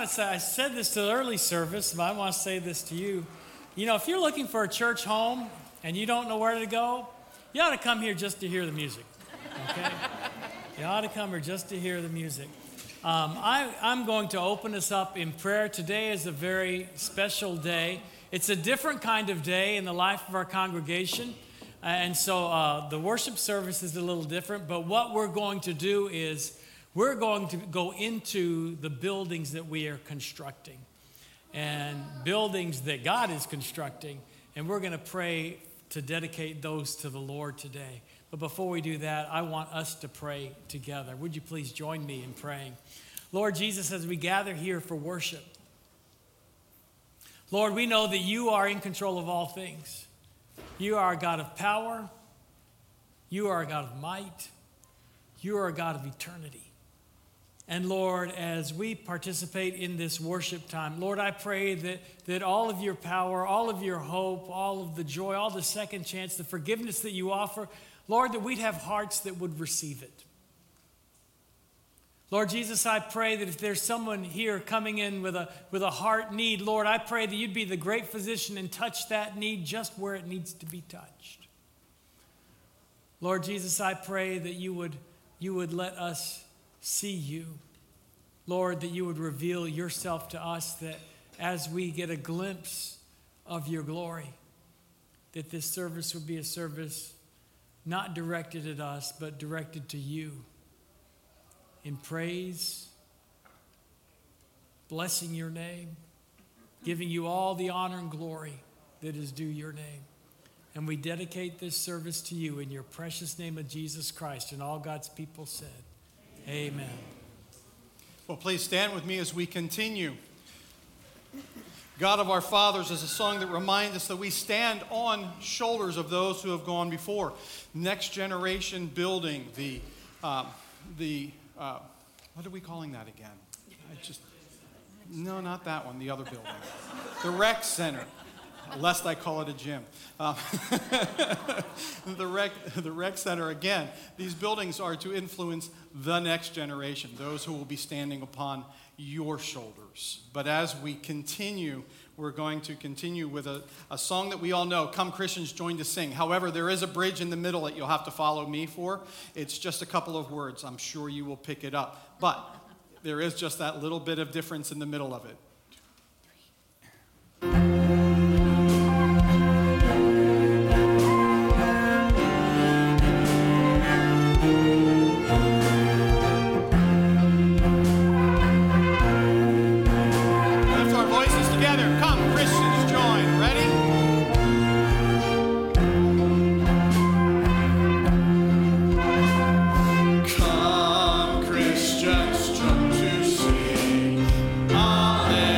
want to say, I said this to the early service, but I want to say this to you. You know, if you're looking for a church home and you don't know where to go, you ought to come here just to hear the music, okay? You ought to come here just to hear the music. I'm going to open us up in prayer. Today is a very special day. It's a different kind of day in the life of our congregation. And so the worship service is a little different, but what we're going to do is we're going to go into the buildings that we are constructing and buildings that God is constructing, and we're going to pray to dedicate those to the Lord today. But before we do that, I want us to pray together. Would you please join me in praying? Lord Jesus, as we gather here for worship, Lord, we know that you are in control of all things. You are a God of power. You are a God of might. You are a God of eternity. And Lord, as we participate in this worship time, Lord, I pray that all of your power, all of your hope, all of the joy, all the second chance, the forgiveness that you offer, Lord, that we'd have hearts that would receive it. Lord Jesus, I pray that if there's someone here coming in with a heart need, Lord, I pray that you'd be the great physician and touch that need just where it needs to be touched. Lord Jesus, I pray that you would let us see you. Lord, that you would reveal yourself to us, that as we get a glimpse of your glory, that this service would be a service not directed at us, but directed to you. In praise, blessing your name, giving you all the honor and glory that is due your name. And we dedicate this service to you in your precious name of Jesus Christ. And all God's people said, Amen. Well, please stand with me as we continue. God of Our Fathers is a song that reminds us that we stand on shoulders of those who have gone before. Next generation building, what are we calling that again? No, not that one, the other building. The rec center, lest I call it a gym. The rec center again. These buildings are to influence the next generation, those who will be standing upon your shoulders. But as we continue, we're going to continue with a song that we all know, Come Christians Join to Sing. However, there is a bridge in the middle that you'll have to follow me for. It's just a couple of words. I'm sure you will pick it up. But there is just that little bit of difference in the middle of it. Come, Christians, come to sing. Alleluia.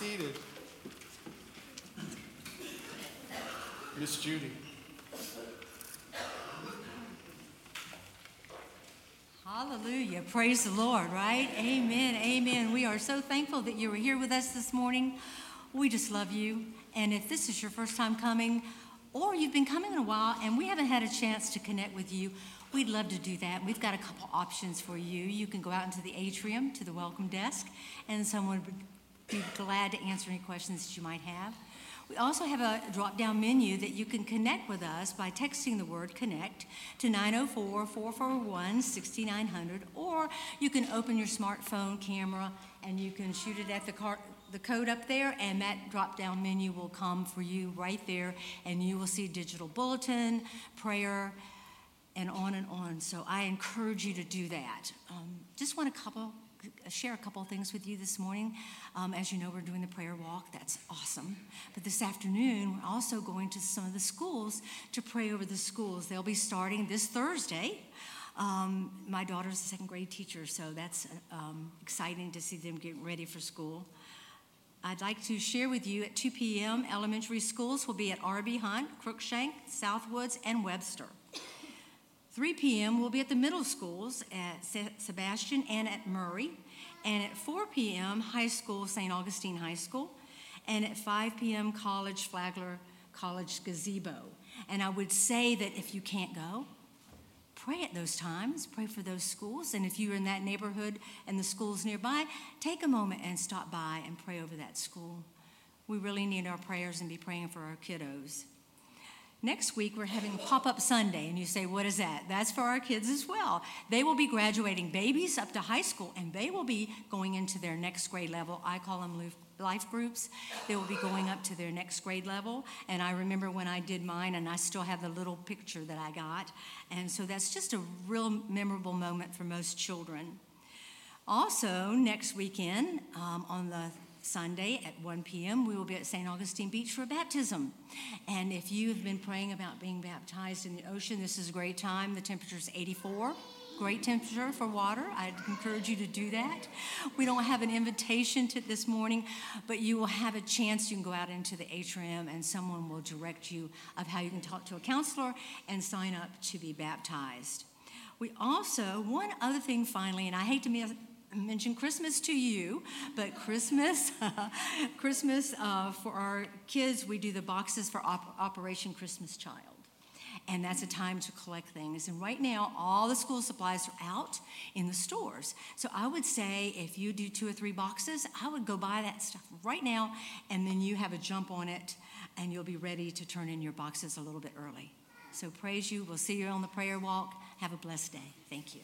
seated. Miss Judy. Hallelujah. Praise the Lord, right? Amen. Amen. We are so thankful that you were here with us this morning. We just love you. And if this is your first time coming, or you've been coming in a while and we haven't had a chance to connect with you, we'd love to do that. We've got a couple options for you. You can go out into the atrium to the welcome desk, and someone would be glad to answer any questions that you might have. We also have a drop-down menu that you can connect with us by texting the word connect to 904-441-6900, or you can open your smartphone camera and you can shoot it at the code up there, and that drop-down menu will come for you right there, and you will see digital bulletin, prayer, and on and on. So I encourage you to do that. Just want to share a couple of things with you this morning. As you know, we're doing the prayer walk. That's awesome. But this afternoon, we're also going to some of the schools to pray over the schools. They'll be starting this Thursday. My daughter's a second grade teacher, so that's exciting to see them getting ready for school. I'd like to share with you at 2 p.m., elementary schools will be at R.B. Hunt, Crookshank, Southwoods, and Webster. 3 p.m. we'll be at the middle schools at Sebastian and at Murray. And at 4 p.m., high school, St. Augustine High School. And at 5 p.m., college, Flagler College gazebo. And I would say that if you can't go, pray at those times, pray for those schools. And if you're in that neighborhood and the school's nearby, take a moment and stop by and pray over that school. We really need our prayers and be praying for our kiddos. Next week, we're having a pop-up Sunday, and you say, what is that? That's for our kids as well. They will be graduating babies up to high school, and they will be going into their next grade level. I call them life groups. They will be going up to their next grade level, and I remember when I did mine, and I still have the little picture that I got, and so that's just a real memorable moment for most children. Also, next weekend, on the Sunday at 1 p.m., we will be at St. Augustine Beach for a baptism. And if you have been praying about being baptized in the ocean, this is a great time. The temperature is 84. Great temperature for water. I'd encourage you to do that. We don't have an invitation to this morning, but you will have a chance. You can go out into the atrium and someone will direct you of how you can talk to a counselor and sign up to be baptized. We also, one other thing finally, and I hate to mention Christmas to you, but Christmas for our kids, we do the boxes for Operation Christmas Child, and that's a time to collect things. And right now, all the school supplies are out in the stores. So I would say if you do 2 or 3 boxes, I would go buy that stuff right now, and then you have a jump on it, and you'll be ready to turn in your boxes a little bit early. So praise you. We'll see you on the prayer walk. Have a blessed day. Thank you.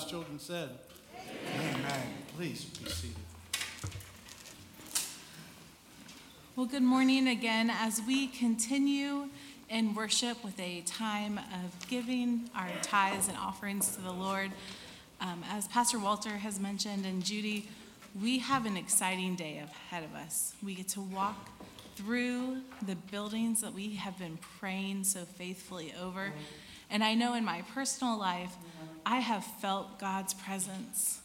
God's children said, amen. Amen. Please be seated. Well, good morning again as we continue in worship with a time of giving our tithes and offerings to the Lord. As Pastor Walter has mentioned and Judy, we have an exciting day ahead of us. We get to walk through the buildings that we have been praying so faithfully over. And I know in my personal life, I have felt God's presence,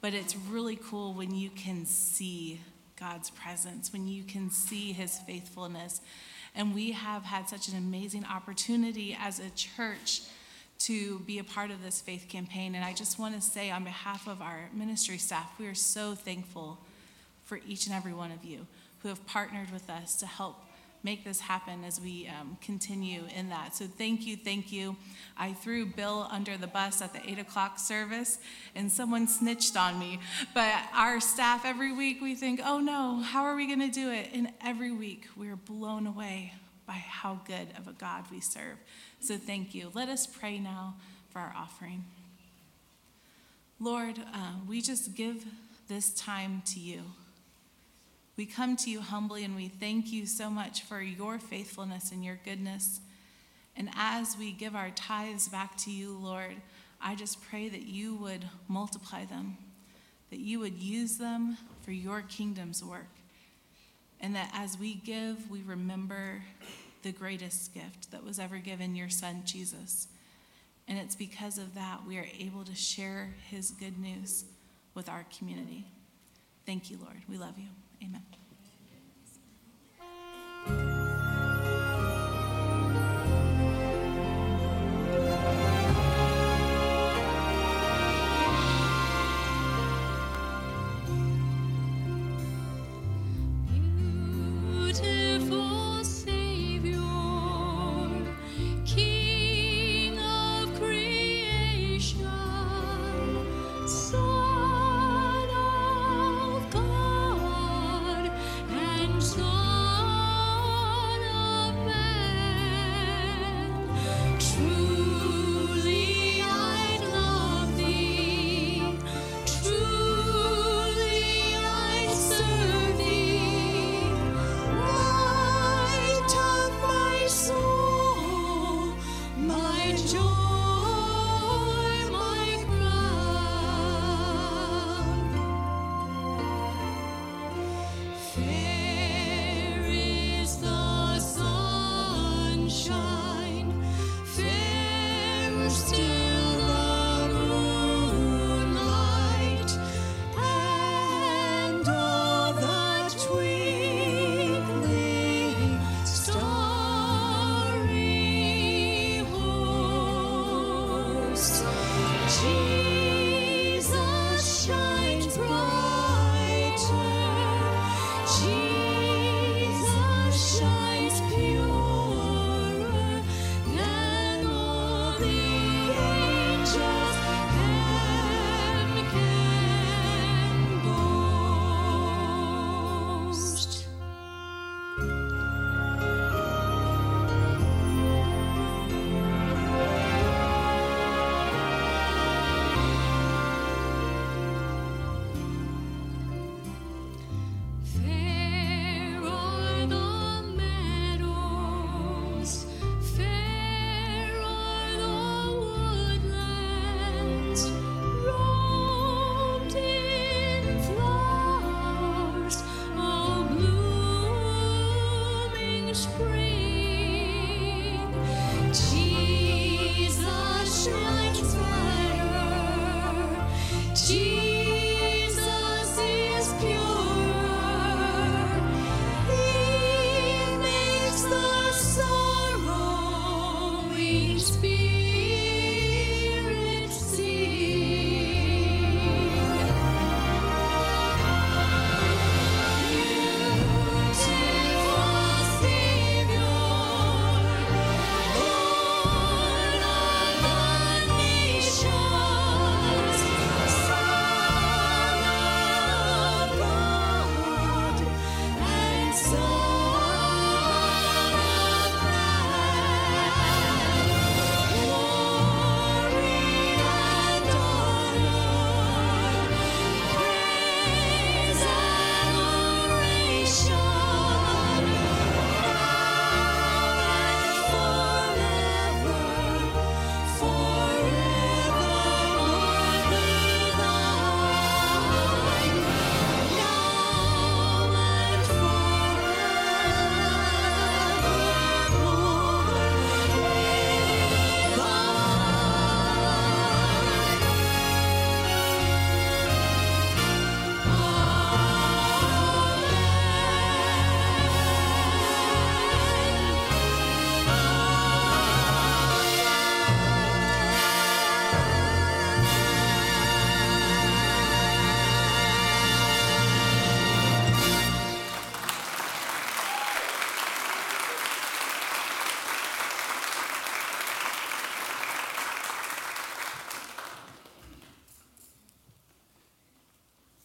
but it's really cool when you can see God's presence, when you can see his faithfulness. And we have had such an amazing opportunity as a church to be a part of this faith campaign. And I just want to say on behalf of our ministry staff, we are so thankful for each and every one of you who have partnered with us to help make this happen as we continue in that. So thank you, thank you. I threw Bill under the bus at the 8 o'clock service and someone snitched on me. But our staff, every week we think, oh no, how are we gonna do it? And every week we're blown away by how good of a God we serve. So thank you. Let us pray now for our offering. Lord, we just give this time to you. We come to you humbly and we thank you so much for your faithfulness and your goodness. And as we give our tithes back to you, Lord, I just pray that you would multiply them, that you would use them for your kingdom's work, and that as we give, we remember the greatest gift that was ever given, your son, Jesus. And it's because of that we are able to share his good news with our community. Thank you, Lord. We love you. Amen.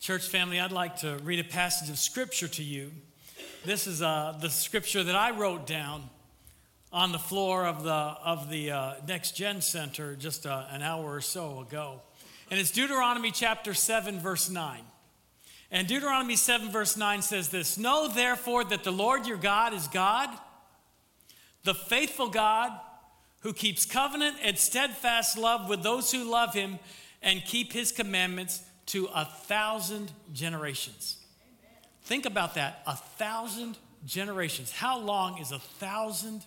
Church family, I'd like to read a passage of scripture to you. This is the scripture that I wrote down on the floor of the Next Gen Center just an hour or so ago. And it's Deuteronomy chapter 7, verse 9. And Deuteronomy 7, verse 9 says this: "Know therefore that the Lord your God is God, the faithful God, who keeps covenant and steadfast love with those who love him and keep his commandments to 1,000 generations." Amen. Think about that, 1,000 generations. How long is 1,000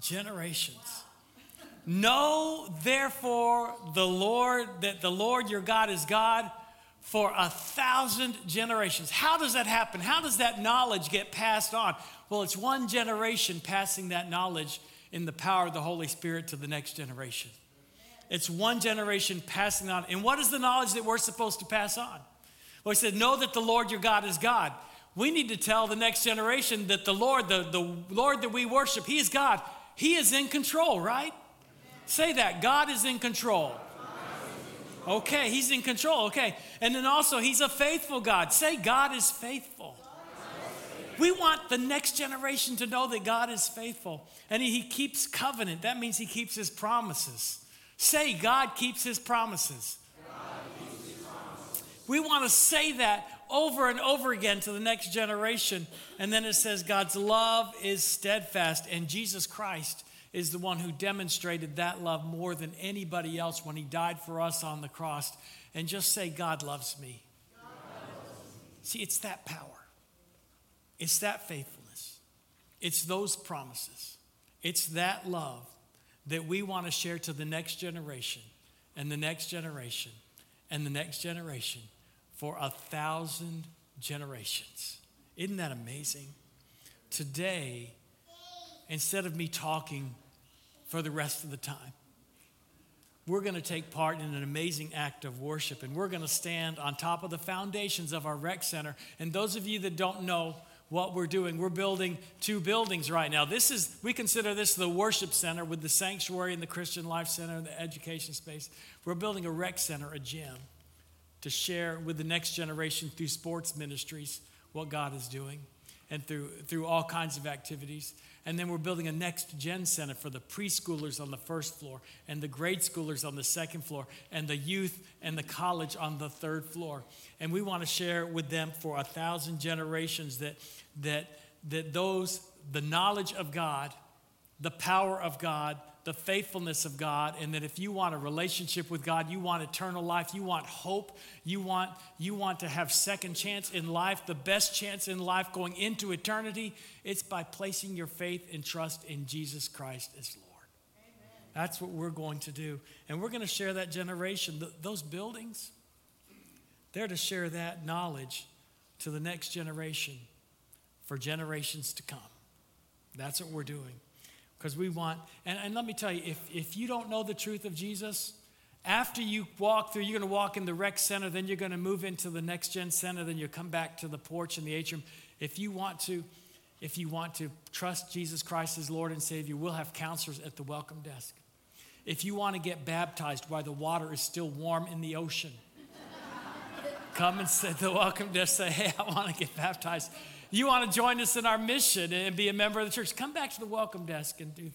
generations? Wow. "Know therefore the Lord your God is God for 1,000 generations." How does that happen? How does that knowledge get passed on? Well, it's one generation passing that knowledge in the power of the Holy Spirit to the next generation. It's one generation passing on. And what is the knowledge that we're supposed to pass on? Well, he said, know that the Lord your God is God. We need to tell the next generation that the Lord that we worship, he is God. He is in control, right? Amen. Say that. God is in control. Okay, he's in control. Okay. And then also, he's a faithful God. Say, God is faithful. We want the next generation to know that God is faithful. And he keeps covenant. That means he keeps his promises. Say, God keeps his promises. God keeps his promises. We want to say that over and over again to the next generation. And then it says, God's love is steadfast. And Jesus Christ is the one who demonstrated that love more than anybody else when he died for us on the cross. And just say, God loves me. God loves me. See, it's that power. It's that faithfulness. It's those promises. It's that love that we want to share to the next generation and the next generation and the next generation for 1,000 generations. Isn't that amazing? Today, instead of me talking for the rest of the time, we're going to take part in an amazing act of worship, and we're going to stand on top of the foundations of our rec center. And those of you that don't know what we're doing, we're building two buildings right now. We consider this the worship center with the sanctuary and the Christian Life Center and the education space. We're building a rec center, a gym, to share with the next generation through sports ministries what God is doing and through all kinds of activities. And then we're building a next gen center for the preschoolers on the first floor and the grade schoolers on the second floor and the youth and the college on the third floor. And we want to share with them for 1,000 generations that the knowledge of God, the power of God, the faithfulness of God, and that if you want a relationship with God, you want eternal life, you want hope, you want to have second chance in life, the best chance in life going into eternity, it's by placing your faith and trust in Jesus Christ as Lord. Amen. That's what we're going to do. And we're going to share that generation. Those buildings, they're to share that knowledge to the next generation for generations to come. That's what we're doing. Because we want, and let me tell you, if you don't know the truth of Jesus, after you walk through, you're going to walk in the rec center, then you're going to move into the next gen center, then you'll come back to the porch and the atrium. If you want to trust Jesus Christ as Lord and Savior, we'll have counselors at the welcome desk. If you want to get baptized while the water is still warm in the ocean, come and sit at the welcome desk, say, hey, I want to get baptized. You want to join us in our mission and be a member of the church, come back to the welcome desk and do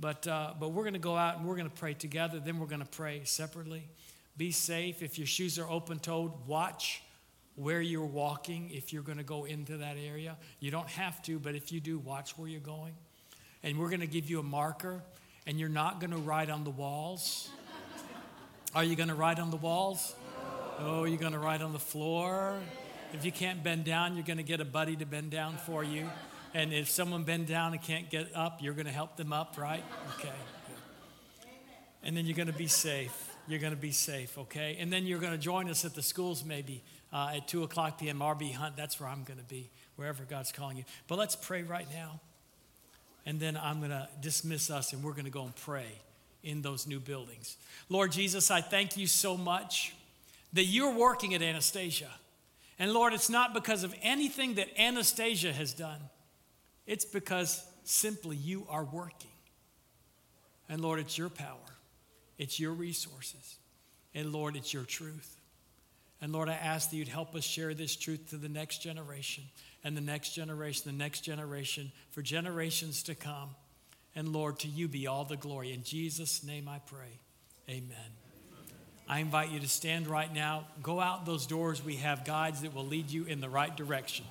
that. But we're going to go out and we're going to pray together. Then we're going to pray separately. Be safe. If your shoes are open-toed, watch where you're walking if you're going to go into that area. You don't have to, but if you do, watch where you're going. And we're going to give you a marker, and you're not going to write on the walls. Are you going to write on the walls? No. Oh, you're going to write on the floor. If you can't bend down, you're going to get a buddy to bend down for you. And if someone bends down and can't get up, you're going to help them up, right? Okay. Good. And then you're going to be safe. You're going to be safe, okay? And then you're going to join us at the schools maybe at 2 o'clock p.m. R.B. Hunt. That's where I'm going to be, wherever God's calling you. But let's pray right now. And then I'm going to dismiss us, and we're going to go and pray in those new buildings. Lord Jesus, I thank you so much that you're working at Anastasia. And Lord, it's not because of anything that Anastasia has done. It's because simply you are working. And Lord, it's your power. It's your resources. And Lord, it's your truth. And Lord, I ask that you'd help us share this truth to the next generation and the next generation, for generations to come. And Lord, to you be all the glory. In Jesus' name I pray, amen. I invite you to stand right now. Go out those doors. We have guides that will lead you in the right direction.